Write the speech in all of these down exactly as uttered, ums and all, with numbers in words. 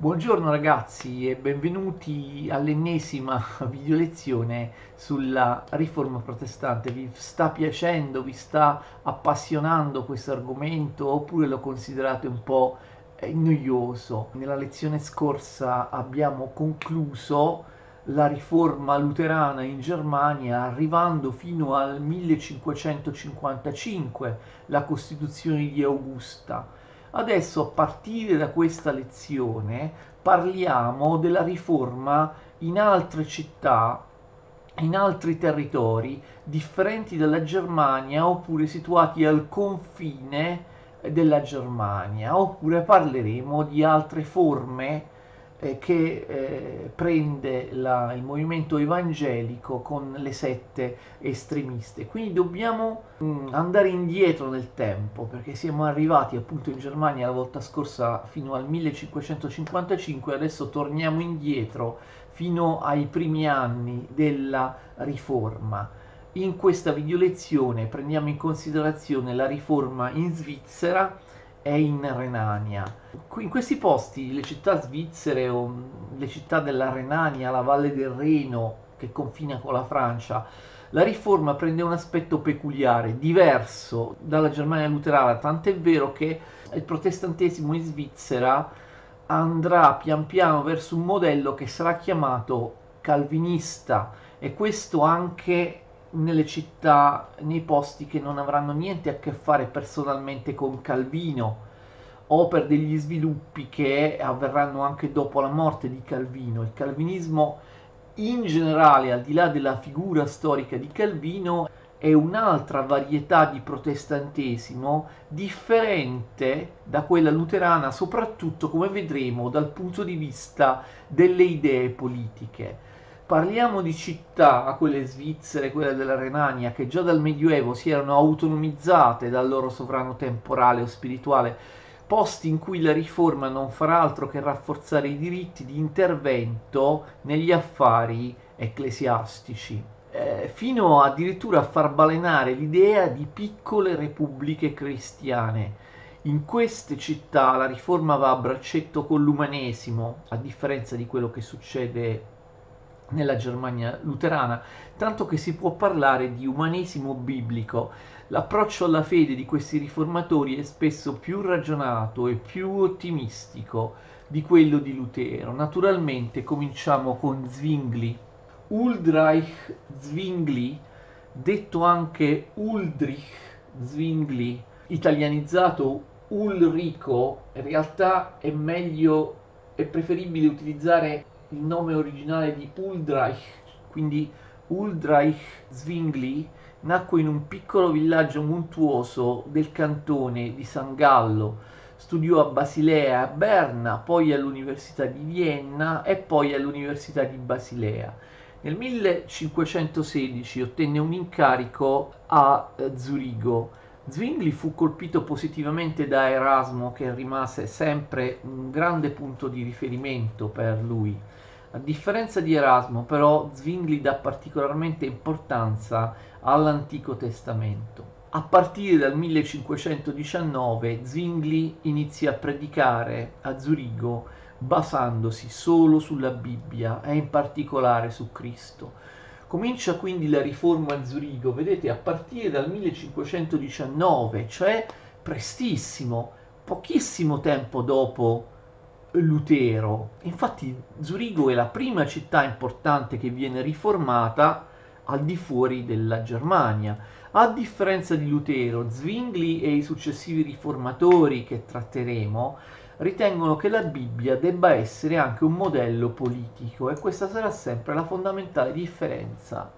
Buongiorno ragazzi e benvenuti all'ennesima video lezione sulla riforma protestante. Vi sta piacendo, vi sta appassionando questo argomento oppure lo considerate un po' noioso? Nella lezione scorsa abbiamo concluso la riforma luterana in Germania arrivando fino al millecinquecentocinquantacinque, la Costituzione di Augusta. Adesso, a partire da questa lezione, parliamo della riforma in altre città, in altri territori differenti dalla Germania oppure situati al confine della Germania, oppure parleremo di altre forme eh, che eh, prende la, il movimento evangelico con le sette estremiste. Quindi dobbiamo andare indietro nel tempo, perché siamo arrivati appunto in Germania la volta scorsa fino al millecinquecentocinquantacinque, adesso torniamo indietro fino ai primi anni della riforma. In questa video lezione prendiamo in considerazione la riforma in Svizzera e in Renania. In questi posti le città svizzere o le città della Renania, la valle del Reno che confina con la Francia, la riforma prende un aspetto peculiare, diverso dalla Germania luterana, tant'è vero che il protestantesimo in Svizzera andrà pian piano verso un modello che sarà chiamato calvinista, e questo anche nelle città, nei posti che non avranno niente a che fare personalmente con Calvino o per degli sviluppi che avverranno anche dopo la morte di Calvino. Il calvinismo in generale, al di là della figura storica di Calvino, è un'altra varietà di protestantesimo differente da quella luterana, soprattutto, come vedremo, dal punto di vista delle idee politiche. Parliamo di città, quelle svizzere, quelle della Renania, che già dal Medioevo si erano autonomizzate dal loro sovrano temporale o spirituale, posti in cui la riforma non farà altro che rafforzare i diritti di intervento negli affari ecclesiastici, eh, fino addirittura a far balenare l'idea di piccole repubbliche cristiane. In queste città la riforma va a braccetto con l'umanesimo, a differenza di quello che succede nella Germania luterana, tanto che si può parlare di umanesimo biblico. L'approccio alla fede di questi riformatori è spesso più ragionato e più ottimistico di quello di Lutero. Naturalmente cominciamo con Zwingli. Huldrych Zwingli, detto anche Huldrych Zwingli, italianizzato Ulrico, in realtà è meglio, è preferibile utilizzare il nome originale di Huldrych, quindi Huldrych Zwingli, nacque in un piccolo villaggio montuoso del cantone di San Gallo, studiò a Basilea e a Berna, poi all'Università di Vienna e poi all'Università di Basilea. Nel millecinquecentosedici ottenne un incarico a Zurigo. Zwingli fu colpito positivamente da Erasmo, che rimase sempre un grande punto di riferimento per lui. A differenza di Erasmo, però, Zwingli dà particolarmente importanza all'Antico Testamento. A partire dal millecinquecentodiciannove Zwingli inizia a predicare a Zurigo basandosi solo sulla Bibbia e in particolare su Cristo. Comincia quindi la riforma a Zurigo, vedete, a partire dal millecinquecentodiciannove, cioè prestissimo, pochissimo tempo dopo Lutero. Infatti Zurigo è la prima città importante che viene riformata al di fuori della Germania. A differenza di Lutero, Zwingli e i successivi riformatori che tratteremo ritengono che la Bibbia debba essere anche un modello politico, e questa sarà sempre la fondamentale differenza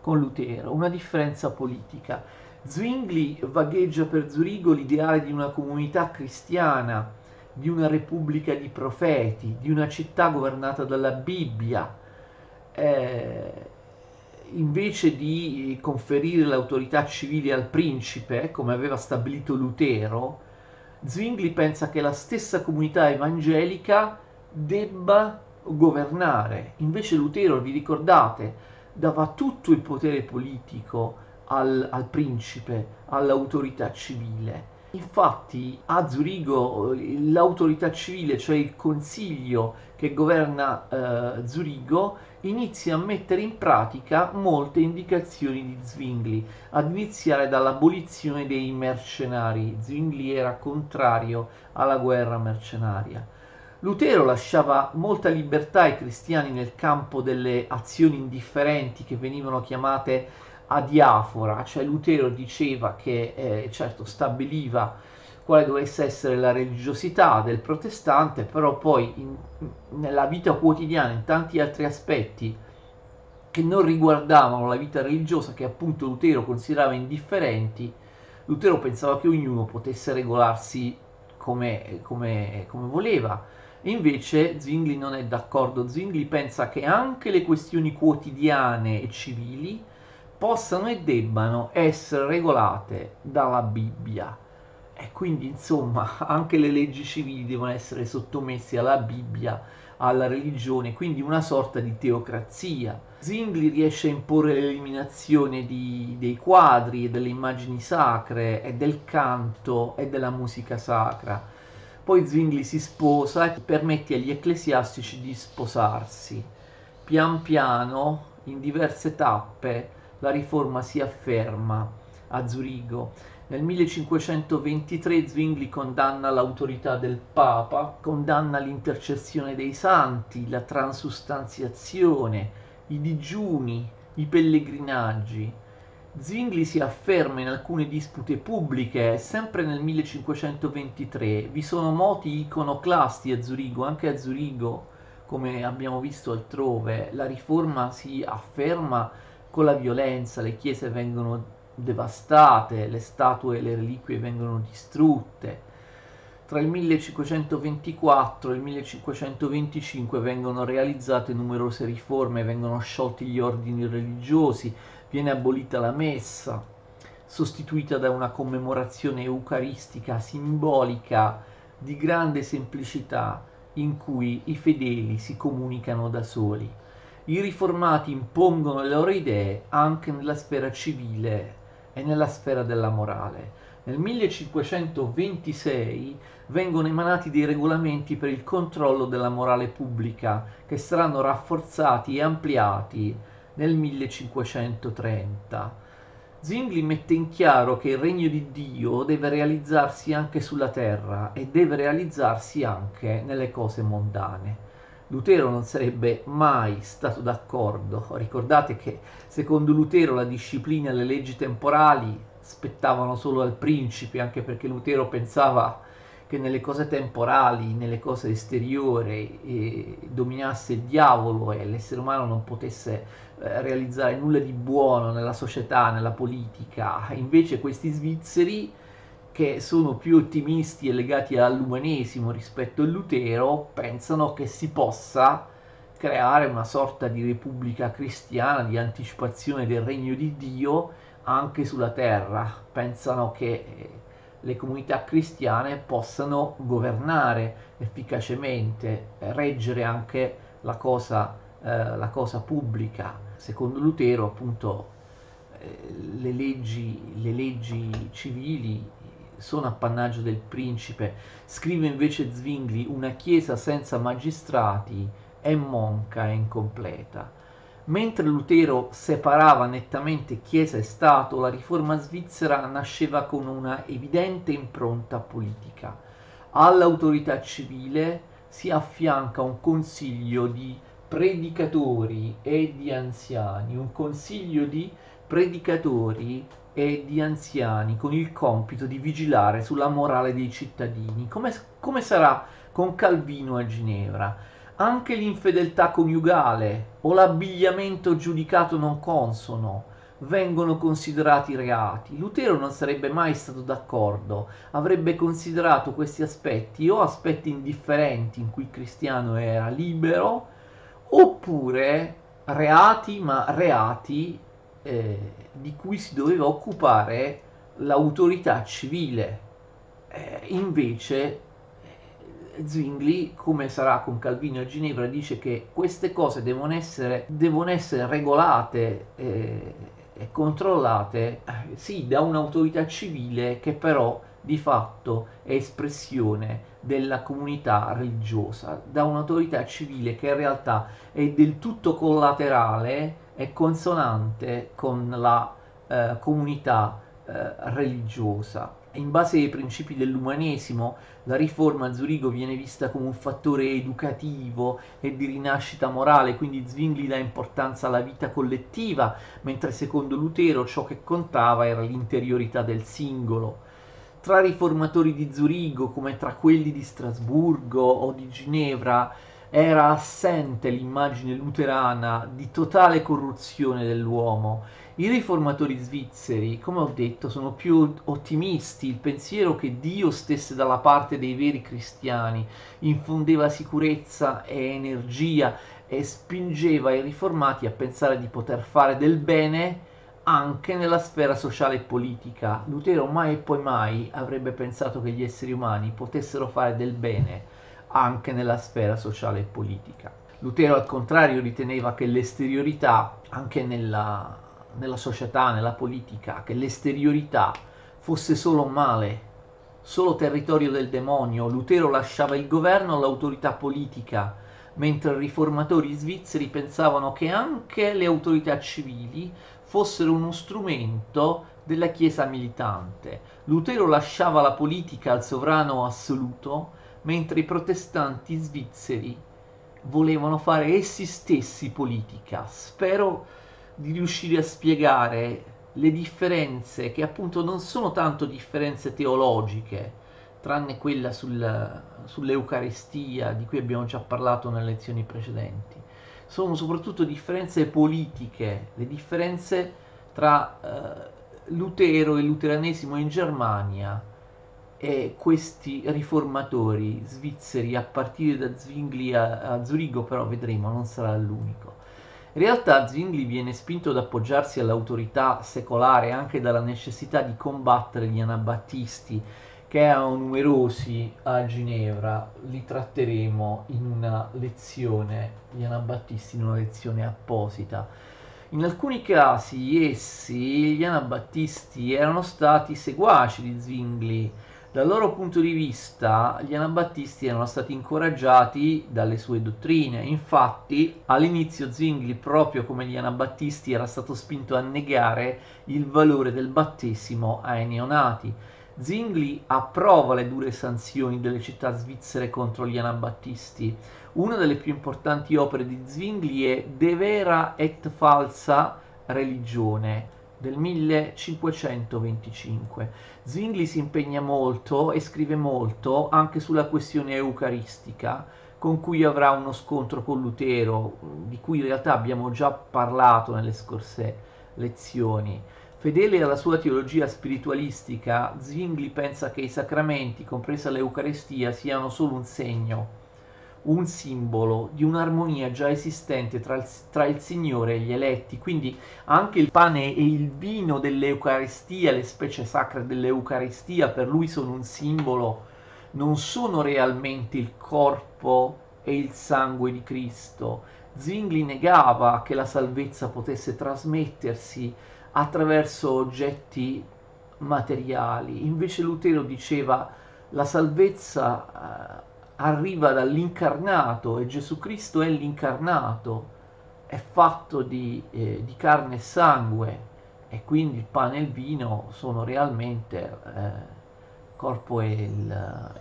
con Lutero, una differenza politica. Zwingli vagheggia per Zurigo l'ideale di una comunità cristiana, di una repubblica di profeti, di una città governata dalla Bibbia, eh, invece di conferire l'autorità civile al principe, come aveva stabilito Lutero. Zwingli pensa che la stessa comunità evangelica debba governare. Invece Lutero, vi ricordate, dava tutto il potere politico al, al principe, all'autorità civile. Infatti a Zurigo l'autorità civile, cioè il consiglio che governa eh, Zurigo, inizia a mettere in pratica molte indicazioni di Zwingli, ad iniziare dall'abolizione dei mercenari. Zwingli era contrario alla guerra mercenaria. Lutero lasciava molta libertà ai cristiani nel campo delle azioni indifferenti, che venivano chiamate a diafora, cioè Lutero diceva che eh, certo stabiliva quale dovesse essere la religiosità del protestante, però poi in, nella vita quotidiana, in tanti altri aspetti che non riguardavano la vita religiosa, che appunto Lutero considerava indifferenti, Lutero pensava che ognuno potesse regolarsi come, come, come voleva. Invece Zwingli non è d'accordo. Zwingli pensa che anche le questioni quotidiane e civili possano e debbano essere regolate dalla Bibbia, e quindi insomma anche le leggi civili devono essere sottomesse alla Bibbia, alla religione, quindi una sorta di teocrazia. Zwingli riesce a imporre l'eliminazione di, dei quadri e delle immagini sacre e del canto e della musica sacra. Poi Zwingli si sposa e permette agli ecclesiastici di sposarsi. Pian piano, in diverse tappe, la riforma si afferma a Zurigo. Nel millecinquecentoventitré Zwingli condanna l'autorità del Papa, condanna l'intercessione dei santi, la transustanziazione, i digiuni, i pellegrinaggi. Zwingli si afferma in alcune dispute pubbliche. Sempre nel millecinquecentoventitré vi sono moti iconoclasti a Zurigo. Anche a Zurigo, come abbiamo visto altrove, la riforma si afferma con la violenza, le chiese vengono devastate, le statue e le reliquie vengono distrutte. Tra il millecinquecentoventiquattro e il millecinquecentoventicinque vengono realizzate numerose riforme, vengono sciolti gli ordini religiosi, viene abolita la messa, sostituita da una commemorazione eucaristica simbolica di grande semplicità in cui i fedeli si comunicano da soli. I riformati impongono le loro idee anche nella sfera civile e nella sfera della morale. Nel millecinquecentoventisei vengono emanati dei regolamenti per il controllo della morale pubblica, che saranno rafforzati e ampliati nel millecinquecentotrenta. Zwingli mette in chiaro che il regno di Dio deve realizzarsi anche sulla terra e deve realizzarsi anche nelle cose mondane. Lutero non sarebbe mai stato d'accordo. Ricordate che secondo Lutero la disciplina e le leggi temporali spettavano solo al principe, anche perché Lutero pensava che nelle cose temporali, nelle cose esteriori, eh, dominasse il diavolo e l'essere umano non potesse eh, realizzare nulla di buono nella società, nella politica. Invece questi svizzeri, che sono più ottimisti e legati all'umanesimo rispetto a Lutero, pensano che si possa creare una sorta di repubblica cristiana, di anticipazione del regno di Dio anche sulla terra. Pensano che le comunità cristiane possano governare efficacemente, reggere anche la cosa, eh, la cosa pubblica. Secondo Lutero, appunto, le leggi, le leggi civili sono appannaggio del principe. Scrive invece Zwingli: una chiesa senza magistrati è monca e incompleta. Mentre Lutero separava nettamente chiesa e Stato, la riforma svizzera nasceva con una evidente impronta politica. All'autorità civile si affianca un consiglio di predicatori e di anziani, un consiglio di predicatori e di anziani con il compito di vigilare sulla morale dei cittadini, come, come sarà con Calvino a Ginevra. Anche l'infedeltà coniugale o l'abbigliamento giudicato non consono vengono considerati reati. Lutero non sarebbe mai stato d'accordo, avrebbe considerato questi aspetti o aspetti indifferenti in cui il cristiano era libero, oppure reati, ma reati Eh, di cui si doveva occupare l'autorità civile. Eh, invece Zwingli, come sarà con Calvino a Ginevra, dice che queste cose devono essere, devono essere regolate eh, e controllate eh, sì da un'autorità civile, che però di fatto è espressione della comunità religiosa, da un'autorità civile che in realtà è del tutto collaterale e consonante con la eh, comunità eh, religiosa. In base ai principi dell'umanesimo, la riforma a Zurigo viene vista come un fattore educativo e di rinascita morale, quindi Zwingli dà importanza alla vita collettiva, mentre secondo Lutero ciò che contava era l'interiorità del singolo. Tra riformatori di Zurigo, come tra quelli di Strasburgo o di Ginevra, era assente l'immagine luterana di totale corruzione dell'uomo. I riformatori svizzeri, come ho detto, sono più ottimisti. Il pensiero che Dio stesse dalla parte dei veri cristiani infondeva sicurezza e energia e spingeva i riformati a pensare di poter fare del bene anche nella sfera sociale e politica. Lutero mai e poi mai avrebbe pensato che gli esseri umani potessero fare del bene anche nella sfera sociale e politica. Lutero, al contrario, riteneva che l'esteriorità, anche nella nella società, nella politica, che l'esteriorità fosse solo male, solo territorio del demonio. Lutero lasciava il governo all'autorità politica, mentre i riformatori svizzeri pensavano che anche le autorità civili fossero uno strumento della Chiesa militante. Lutero lasciava la politica al sovrano assoluto, mentre i protestanti svizzeri volevano fare essi stessi politica. Spero di riuscire a spiegare le differenze, che appunto non sono tanto differenze teologiche, tranne quella sul, sull'Eucaristia, di cui abbiamo già parlato nelle lezioni precedenti. Sono soprattutto differenze politiche, le differenze tra eh, Lutero e il luteranesimo in Germania e questi riformatori svizzeri, a partire da Zwingli a, a Zurigo, però vedremo, non sarà l'unico. In realtà Zwingli viene spinto ad appoggiarsi all'autorità secolare anche dalla necessità di combattere gli anabattisti, che erano numerosi a Ginevra. Li tratteremo in una lezione, gli anabattisti, in una lezione apposita. In alcuni casi essi, gli anabattisti, erano stati seguaci di Zwingli. Dal loro punto di vista, gli anabattisti erano stati incoraggiati dalle sue dottrine. Infatti, all'inizio Zwingli, proprio come gli anabattisti, era stato spinto a negare il valore del battesimo ai neonati. Zwingli approva le dure sanzioni delle città svizzere contro gli anabattisti. Una delle più importanti opere di Zwingli è De vera et falsa religione, del millecinquecentoventicinque. Zwingli si impegna molto e scrive molto anche sulla questione eucaristica, con cui avrà uno scontro con Lutero, di cui in realtà abbiamo già parlato nelle scorse lezioni. Fedele alla sua teologia spiritualistica, Zwingli pensa che i sacramenti, compresa l'Eucaristia, siano solo un segno, un simbolo di un'armonia già esistente tra il, tra il Signore e gli eletti. Quindi anche il pane e il vino dell'Eucaristia, le specie sacre dell'Eucaristia, per lui sono un simbolo, non sono realmente il corpo e il sangue di Cristo. Zwingli negava che la salvezza potesse trasmettersi attraverso oggetti materiali. Invece Lutero diceva: la salvezza eh, arriva dall'incarnato, e Gesù Cristo è l'incarnato, è fatto di, eh, di carne e sangue, e quindi il pane e il vino sono realmente eh, corpo e il,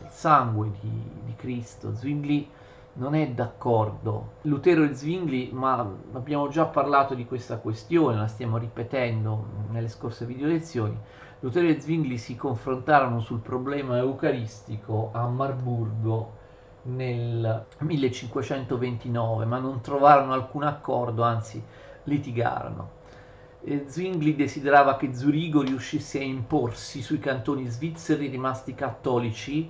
il sangue di, di Cristo. Zwingli non è d'accordo. Lutero e Zwingli, ma abbiamo già parlato di questa questione, la stiamo ripetendo nelle scorse video lezioni. Lutero e Zwingli si confrontarono sul problema eucaristico a Marburgo nel millecinquecentoventinove, ma non trovarono alcun accordo, anzi litigarono. E Zwingli desiderava che Zurigo riuscisse a imporsi sui cantoni svizzeri rimasti cattolici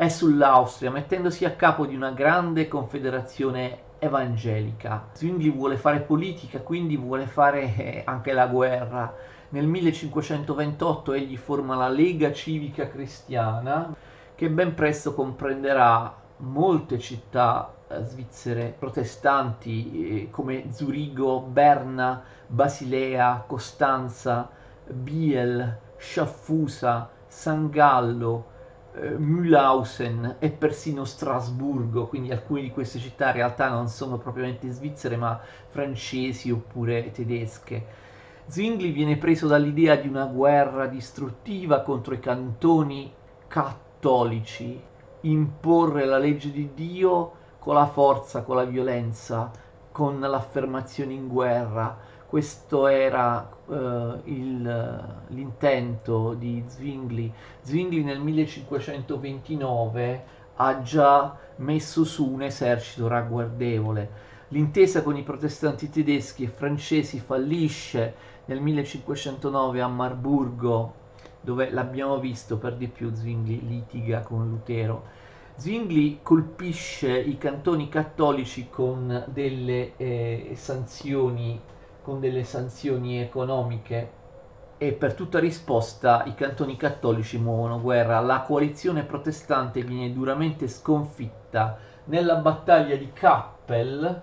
e sull'Austria, mettendosi a capo di una grande confederazione evangelica. Zwingli vuole fare politica, quindi vuole fare anche la guerra. Nel millecinquecentoventotto egli forma la Lega Civica Cristiana, che ben presto comprenderà molte città svizzere protestanti come Zurigo, Berna, Basilea, Costanza, Biel, Sciaffusa, San Gallo, eh, Mülhausen e persino Strasburgo, quindi alcune di queste città in realtà non sono propriamente svizzere ma francesi oppure tedesche. Zwingli viene preso dall'idea di una guerra distruttiva contro i cantoni cattolici, imporre la legge di Dio con la forza, con la violenza, con l'affermazione in guerra. Questo era eh, il, l'intento di Zwingli. Zwingli nel millecinquecentoventinove ha già messo su un esercito ragguardevole. L'intesa con i protestanti tedeschi e francesi fallisce nel millecinquecentonove a Marburgo, dove l'abbiamo visto per di più Zwingli litiga con Lutero. Zwingli colpisce i cantoni cattolici con delle eh, sanzioni, con delle sanzioni economiche, e per tutta risposta i cantoni cattolici muovono guerra. La coalizione protestante viene duramente sconfitta nella battaglia di Kappel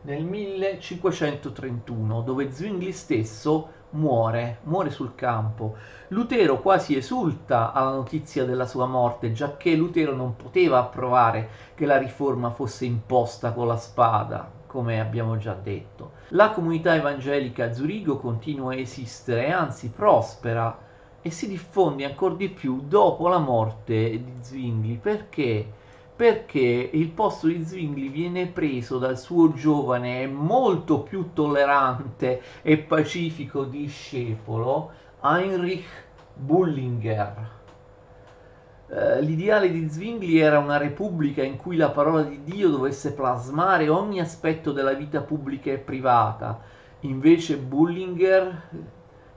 nel millecinquecentotrentuno, dove Zwingli stesso muore, muore sul campo. Lutero quasi esulta alla notizia della sua morte, giacché Lutero non poteva approvare che la riforma fosse imposta con la spada, come abbiamo già detto. La comunità evangelica a Zurigo continua a esistere, anzi prospera, e si diffonde ancora di più dopo la morte di Zwingli. Perché? Perché il posto di Zwingli viene preso dal suo giovane e molto più tollerante e pacifico discepolo Heinrich Bullinger. Eh, l'ideale di Zwingli era una repubblica in cui la parola di Dio dovesse plasmare ogni aspetto della vita pubblica e privata. Invece Bullinger,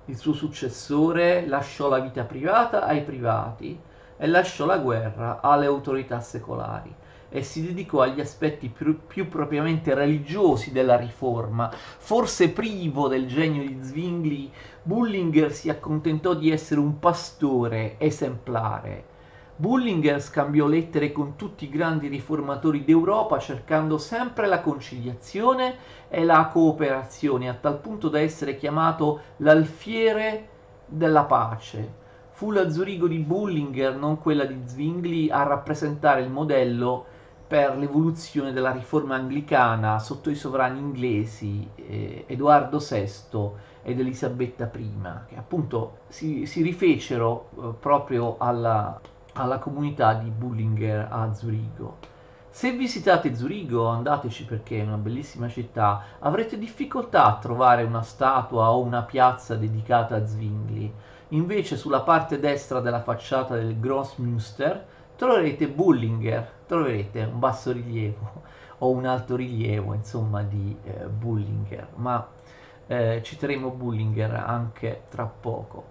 il suo successore, lasciò la vita privata ai privati e lasciò la guerra alle autorità secolari e si dedicò agli aspetti più, più propriamente religiosi della riforma. Forse privo del genio di Zwingli, Bullinger si accontentò di essere un pastore esemplare. Bullinger scambiò lettere con tutti i grandi riformatori d'Europa, cercando sempre la conciliazione e la cooperazione, a tal punto da essere chiamato l'alfiere della pace. Fu la Zurigo di Bullinger, non quella di Zwingli, a rappresentare il modello per l'evoluzione della riforma anglicana sotto i sovrani inglesi eh, Edoardo sesto ed Elisabetta prima, che appunto si, si rifecero eh, proprio alla, alla comunità di Bullinger a Zurigo. Se visitate Zurigo, andateci perché è una bellissima città, avrete difficoltà a trovare una statua o una piazza dedicata a Zwingli. Invece sulla parte destra della facciata del Grossmünster troverete Bullinger, troverete un bassorilievo o un altorilievo, insomma, di eh, Bullinger, ma eh, citeremo Bullinger anche tra poco.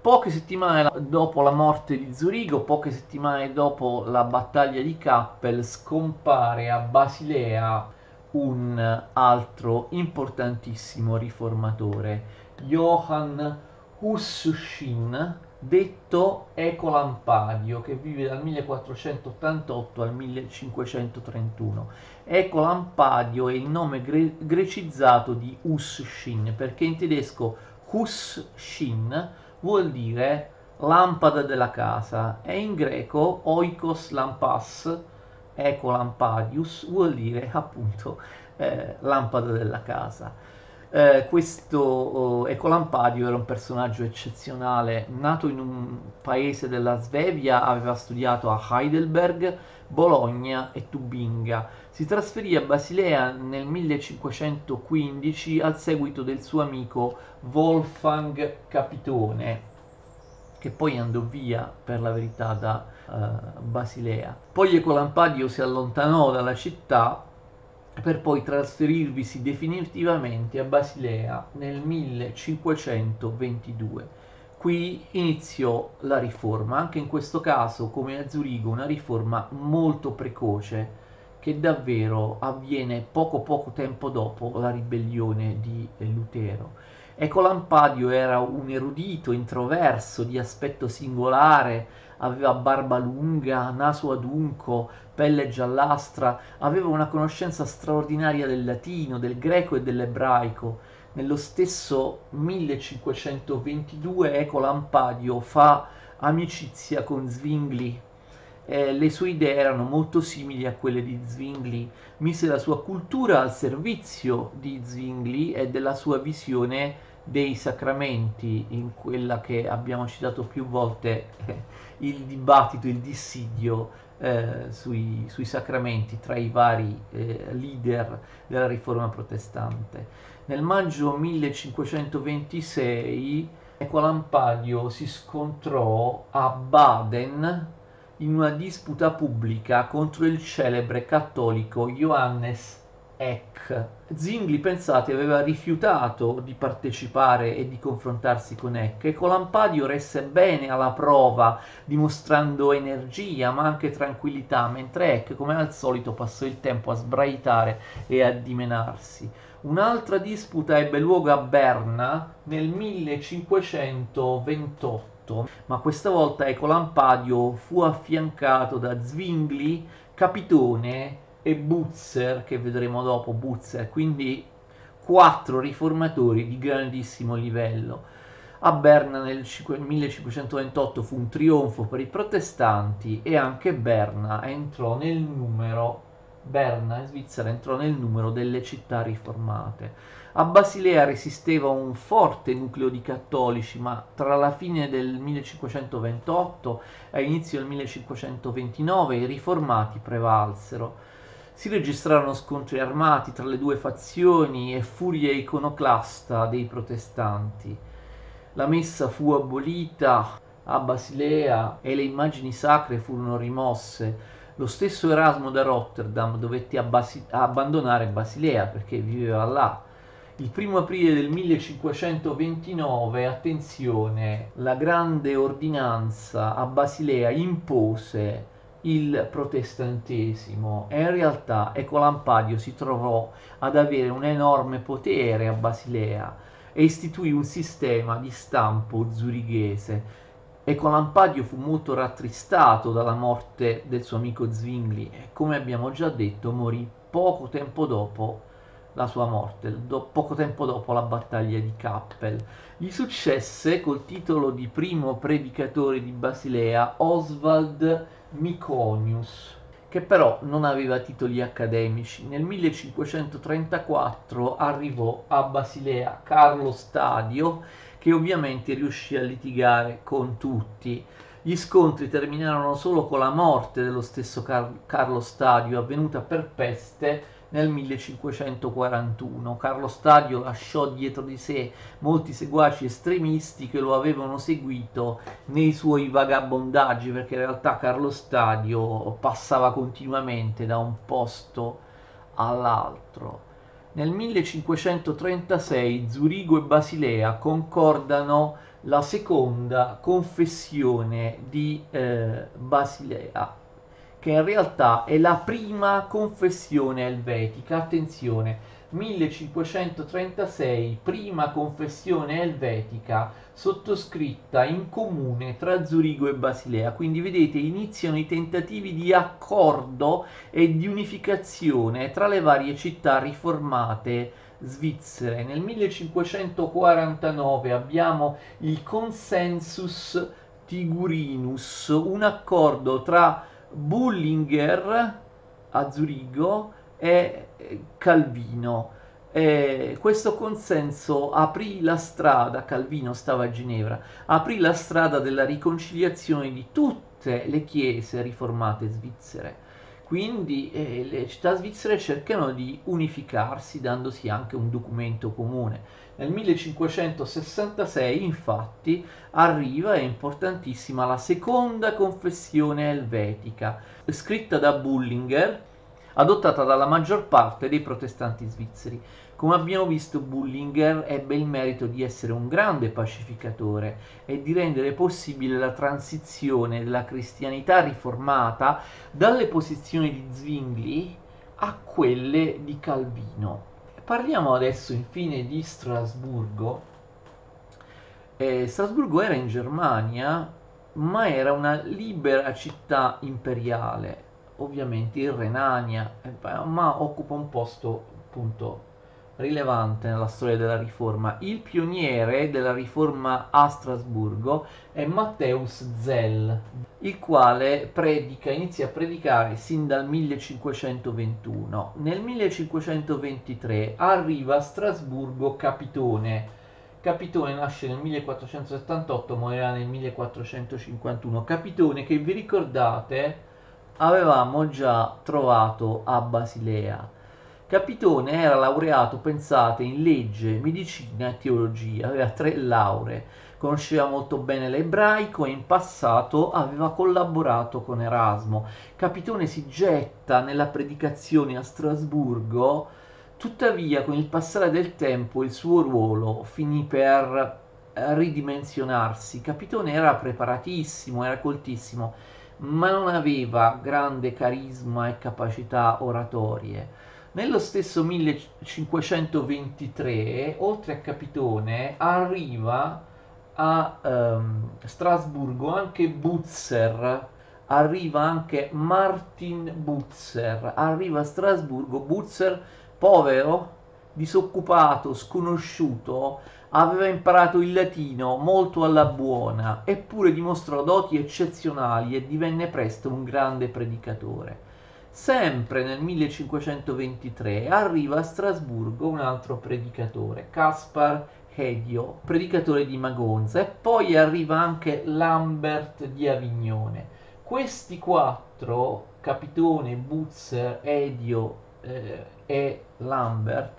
Poche settimane dopo la morte di Zurigo, poche settimane dopo la battaglia di Kappel, scompare a Basilea un altro importantissimo riformatore, Johann Husshin, detto Ecolampadio, che vive dal millequattrocentottantotto al millecinquecentotrentuno. Ecolampadio è il nome gre- grecizzato di Husshin, perché in tedesco Husshin vuol dire lampada della casa, e in greco oikos lampas, Ecolampadius, vuol dire appunto eh, lampada della casa. Eh, questo oh, Ecolampadio era un personaggio eccezionale, nato in un paese della Svevia, aveva studiato a Heidelberg, Bologna e Tubinga. Si trasferì a Basilea nel millecinquecentoquindici al seguito del suo amico Wolfgang Capitone, che poi andò via per la verità da uh, Basilea. Poi Ecolampadio si allontanò dalla città per poi trasferirvisi definitivamente a Basilea nel millecinquecentoventidue. Qui iniziò la riforma, anche in questo caso come a Zurigo una riforma molto precoce che davvero avviene poco poco tempo dopo la ribellione di Lutero. Ecolampadio era un erudito introverso di aspetto singolare, aveva barba lunga, naso adunco, pelle giallastra, aveva una conoscenza straordinaria del latino, del greco e dell'ebraico. Nello stesso millecinquecentoventidue Ecolampadio fa amicizia con Zwingli. Eh, le sue idee erano molto simili a quelle di Zwingli, mise la sua cultura al servizio di Zwingli e della sua visione dei sacramenti, in quella che abbiamo citato più volte, eh, il dibattito, il dissidio eh, sui, sui sacramenti tra i vari eh, leader della riforma protestante. Nel maggio millecinquecentoventisei Ecolampadio si scontrò a Baden in una disputa pubblica contro il celebre cattolico Johannes Eck. Zwingli, pensate, aveva rifiutato di partecipare e di confrontarsi con Eck. Ecolampadio resse bene alla prova, dimostrando energia ma anche tranquillità, mentre Eck, come al solito, passò il tempo a sbraitare e a dimenarsi. Un'altra disputa ebbe luogo a Berna nel millecinquecentoventotto, ma questa volta Ecolampadio fu affiancato da Zwingli, Capitone e Bucer, che vedremo dopo, Bucer, quindi quattro riformatori di grandissimo livello. A Berna nel millecinquecentoventotto fu un trionfo per i protestanti e anche Berna entrò nel numero Berna in Svizzera entrò nel numero delle città riformate. A Basilea resisteva un forte nucleo di cattolici, ma tra la fine del millecinquecentoventotto e inizio del millecinquecentoventinove i riformati prevalsero. Si registrarono scontri armati tra le due fazioni e furia iconoclasta dei protestanti. La messa fu abolita a Basilea e le immagini sacre furono rimosse. Lo stesso Erasmo da Rotterdam dovette abbasi- abbandonare Basilea perché viveva là. Il primo aprile del millecinquecentoventinove, attenzione, la grande ordinanza a Basilea impose il protestantesimo e in realtà Ecolampadio si trovò ad avere un enorme potere a Basilea e istituì un sistema di stampo zurichese. Ecolampadio fu molto rattristato dalla morte del suo amico Zwingli e, come abbiamo già detto, morì poco tempo dopo la sua morte, do, poco tempo dopo la battaglia di Kappel. Gli successe col titolo di primo predicatore di Basilea Oswald Miconius, che però non aveva titoli accademici. Nel millecinquecentotrentaquattro arrivò a Basilea Carlo Stadio, che ovviamente riuscì a litigare con tutti. Gli scontri terminarono solo con la morte dello stesso Car- Carlo Stadio, avvenuta per peste nel millecinquecentoquarantuno. Carlo Stadio lasciò dietro di sé molti seguaci estremisti che lo avevano seguito nei suoi vagabondaggi, perché in realtà Carlo Stadio passava continuamente da un posto all'altro. Nel millecinquecentotrentasei Zurigo e Basilea concordano la seconda confessione di eh, Basilea, che in realtà è la prima confessione elvetica. Attenzione, millecinquecentotrentasei, prima confessione elvetica sottoscritta in comune tra Zurigo e Basilea. Quindi vedete, iniziano i tentativi di accordo e di unificazione tra le varie città riformate svizzere. Nel millecinquecentoquarantanove abbiamo il Consensus Tigurinus, un accordo tra Bullinger a Zurigo e Calvino. E questo consenso aprì la strada, Calvino stava a Ginevra, aprì la strada della riconciliazione di tutte le chiese riformate svizzere. Quindi eh, le città svizzere cercano di unificarsi, dandosi anche un documento comune. Nel millecinquecentosessantasei, infatti, arriva, è importantissima, la seconda confessione elvetica, scritta da Bullinger, adottata dalla maggior parte dei protestanti svizzeri. Come abbiamo visto, Bullinger ebbe il merito di essere un grande pacificatore e di rendere possibile la transizione della cristianità riformata dalle posizioni di Zwingli a quelle di Calvino. Parliamo adesso infine di Strasburgo. Eh, Strasburgo era in Germania, ma era una libera città imperiale, ovviamente in Renania, ma occupa un posto appunto rilevante nella storia della Riforma. Il pioniere della Riforma a Strasburgo è Matthäus Zell, il quale predica, inizia a predicare sin dal millecinquecentoventuno. Nel millecinquecentoventitré arriva a Strasburgo Capitone. Capitone nasce nel millequattrocentosettantotto, morirà nel millequattrocentocinquantuno. Capitone che, vi ricordate, avevamo già trovato a Basilea. Capitone era laureato, pensate, in legge, medicina e teologia, aveva tre lauree, conosceva molto bene l'ebraico e in passato aveva collaborato con Erasmo. Capitone si getta nella predicazione a Strasburgo, tuttavia con il passare del tempo il suo ruolo finì per ridimensionarsi. Capitone era preparatissimo, era coltissimo, ma non aveva grande carisma e capacità oratorie. Nello stesso millecinquecentoventitré, oltre a Capitone, arriva a ehm, Strasburgo anche Bucer, arriva anche Martin Bucer, arriva a Strasburgo. Bucer, povero, disoccupato, sconosciuto, aveva imparato il latino molto alla buona, eppure dimostrò doti eccezionali e divenne presto un grande predicatore. Sempre nel millecinquecentoventitré arriva a Strasburgo un altro predicatore, Caspar Hedio, predicatore di Magonza, e poi arriva anche Lambert di Avignone. Questi quattro, Capitone, Bucer, Hedio eh, e Lambert,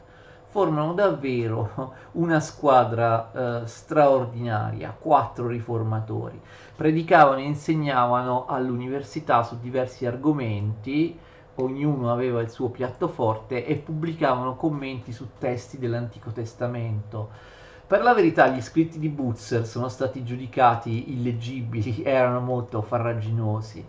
formano davvero una squadra eh, straordinaria, quattro riformatori. Predicavano e insegnavano all'università su diversi argomenti, ognuno aveva il suo piatto forte, e pubblicavano commenti su testi dell'Antico Testamento. Per la verità gli scritti di Bucer sono stati giudicati illeggibili, erano molto farraginosi.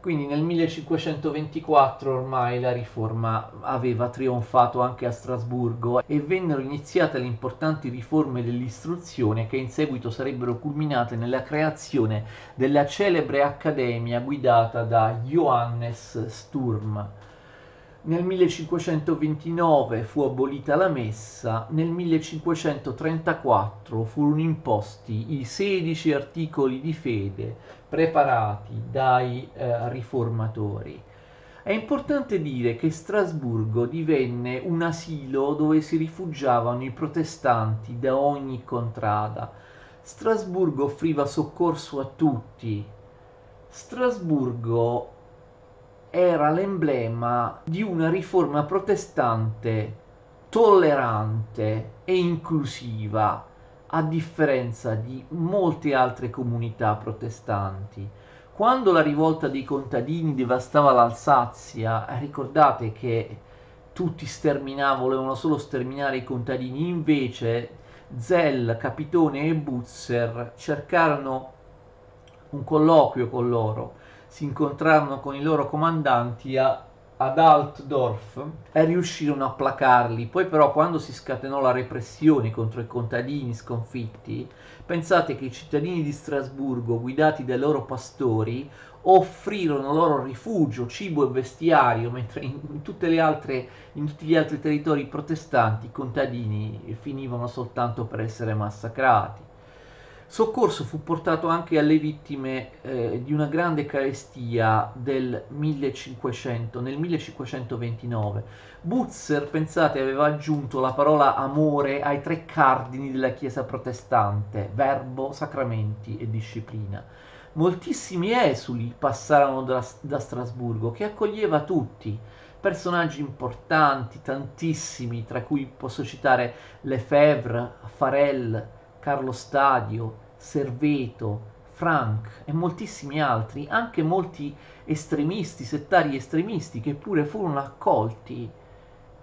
Quindi nel millecinquecentoventiquattro ormai la Riforma aveva trionfato anche a Strasburgo e vennero iniziate le importanti riforme dell'istruzione che in seguito sarebbero culminate nella creazione della celebre accademia guidata da Johannes Sturm. Nel millecinquecentoventinove fu abolita la messa, nel millecinquecentotrentaquattro furono imposti i sedici articoli di fede preparati dai eh, riformatori. È importante dire che Strasburgo divenne un asilo dove si rifugiavano i protestanti da ogni contrada. Strasburgo offriva soccorso a tutti. Strasburgo era l'emblema di una riforma protestante tollerante e inclusiva, a differenza di molte altre comunità protestanti. Quando la rivolta dei contadini devastava l'Alsazia, ricordate che tutti sterminavano, volevano solo sterminare i contadini, invece Zell, Capitone e Bucer cercarono un colloquio con loro. Si incontrarono con i loro comandanti a, ad Altdorf e riuscirono a placarli. Poi però, quando si scatenò la repressione contro i contadini sconfitti, pensate che i cittadini di Strasburgo, guidati dai loro pastori, offrirono loro rifugio, cibo e vestiario, mentre in, tutte le altre, in tutti gli altri territori protestanti i contadini finivano soltanto per essere massacrati. Soccorso fu portato anche alle vittime eh, di una grande carestia del millecinquecento, nel millecinquecentoventinove. Bucer, pensate, aveva aggiunto la parola amore ai tre cardini della Chiesa protestante: verbo, sacramenti e disciplina. Moltissimi esuli passarono da, da Strasburgo, che accoglieva tutti. Personaggi importanti, tantissimi, tra cui posso citare Lefebvre, Farel, Carlo Stadio, Serveto, Frank e moltissimi altri, anche molti estremisti, settari estremisti, che pure furono accolti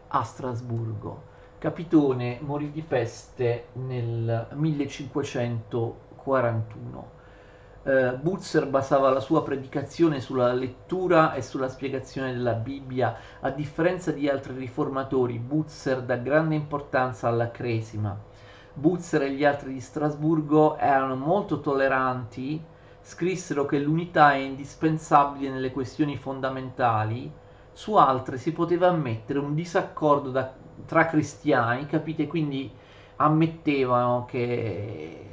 a Strasburgo. Capitone morì di peste nel millecinquecentoquarantuno. Uh, Bucer basava la sua predicazione sulla lettura e sulla spiegazione della Bibbia. A differenza di altri riformatori, Bucer dà grande importanza alla Cresima. Bucer e gli altri di Strasburgo erano molto tolleranti, scrissero che l'unità è indispensabile nelle questioni fondamentali, su altre si poteva ammettere un disaccordo da, tra cristiani, capite? Quindi ammettevano che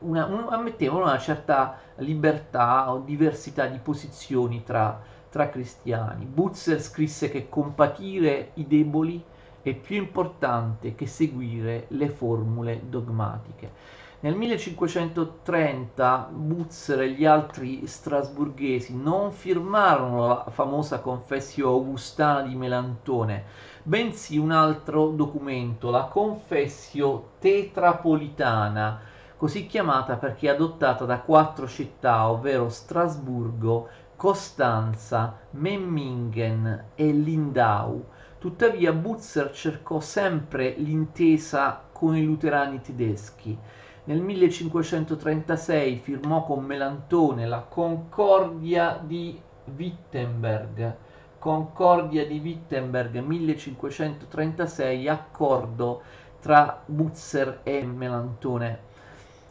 una, un, ammettevano una certa libertà o diversità di posizioni tra, tra cristiani. Bucer scrisse che compatire i deboli è più importante che seguire le formule dogmatiche. Nel millecinquecentotrenta Bucer e gli altri strasburghesi non firmarono la famosa Confessio Augustana di Melantone, bensì un altro documento, la Confessio Tetrapolitana, così chiamata perché adottata da quattro città, ovvero Strasburgo, Costanza, Memmingen e Lindau. Tuttavia Bucer cercò sempre l'intesa con i luterani tedeschi. Nel millecinquecentotrentasei firmò con Melantone la Concordia di Wittenberg, Concordia di Wittenberg millecinquecentotrentasei, accordo tra Bucer e Melantone.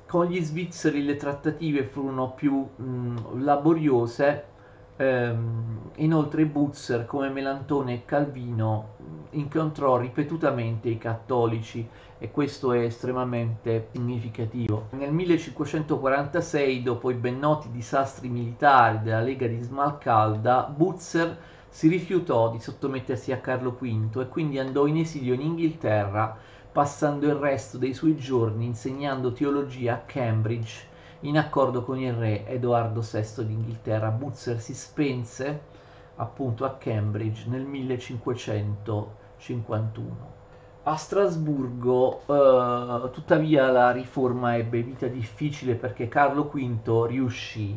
Con gli svizzeri le trattative furono più mh, laboriose, ehm, inoltre Bucer, come Melantone e Calvino, incontrò ripetutamente i cattolici, e questo è estremamente significativo. Nel millecinquecentoquarantasei, dopo i ben noti disastri militari della Lega di Smalcalda, Bucer si rifiutò di sottomettersi a Carlo quinto e quindi andò in esilio in Inghilterra, passando il resto dei suoi giorni insegnando teologia a Cambridge in accordo con il re Edoardo sesto d'Inghilterra. Bucer si spense appunto a Cambridge nel millecinquecentocinquantuno. A Strasburgo, eh, tuttavia, la riforma ebbe vita difficile perché Carlo quinto riuscì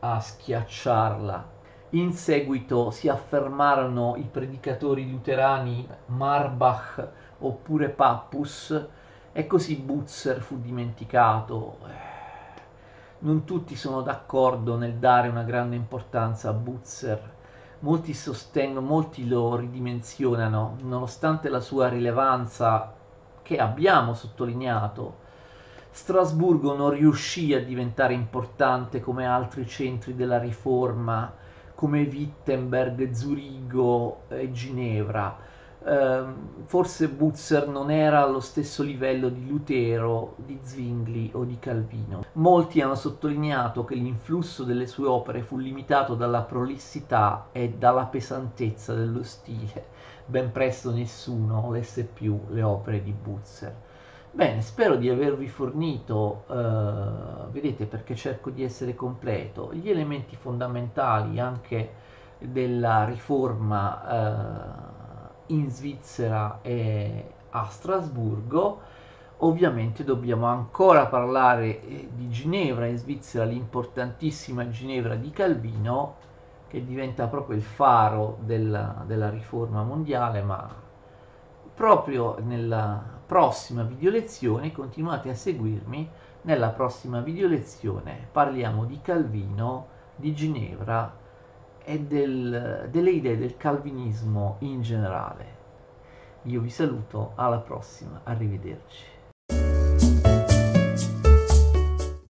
a schiacciarla. In seguito si affermarono i predicatori luterani Marbach oppure Pappus e così Bucer fu dimenticato. Non tutti sono d'accordo nel dare una grande importanza a Bucer. Molti sostengono, molti lo ridimensionano, nonostante la sua rilevanza che abbiamo sottolineato. Strasburgo non riuscì a diventare importante come altri centri della Riforma, come Wittenberg, Zurigo e Ginevra. Eh, forse Bucer non era allo stesso livello di Lutero, di Zwingli o di Calvino. Molti hanno sottolineato che l'influsso delle sue opere fu limitato dalla prolissità e dalla pesantezza dello stile. Ben presto nessuno lesse più le opere di Bucer. Bene, spero di avervi fornito, eh, vedete perché cerco di essere completo, gli elementi fondamentali anche della Riforma eh, in Svizzera e a Strasburgo. Ovviamente dobbiamo ancora parlare di Ginevra in Svizzera, l'importantissima Ginevra di Calvino, che diventa proprio il faro della, della riforma mondiale. Ma proprio nella prossima videolezione, continuate a seguirmi, nella prossima videolezione parliamo di Calvino, di Ginevra e del, delle idee del calvinismo in generale. Io vi saluto, alla prossima, arrivederci.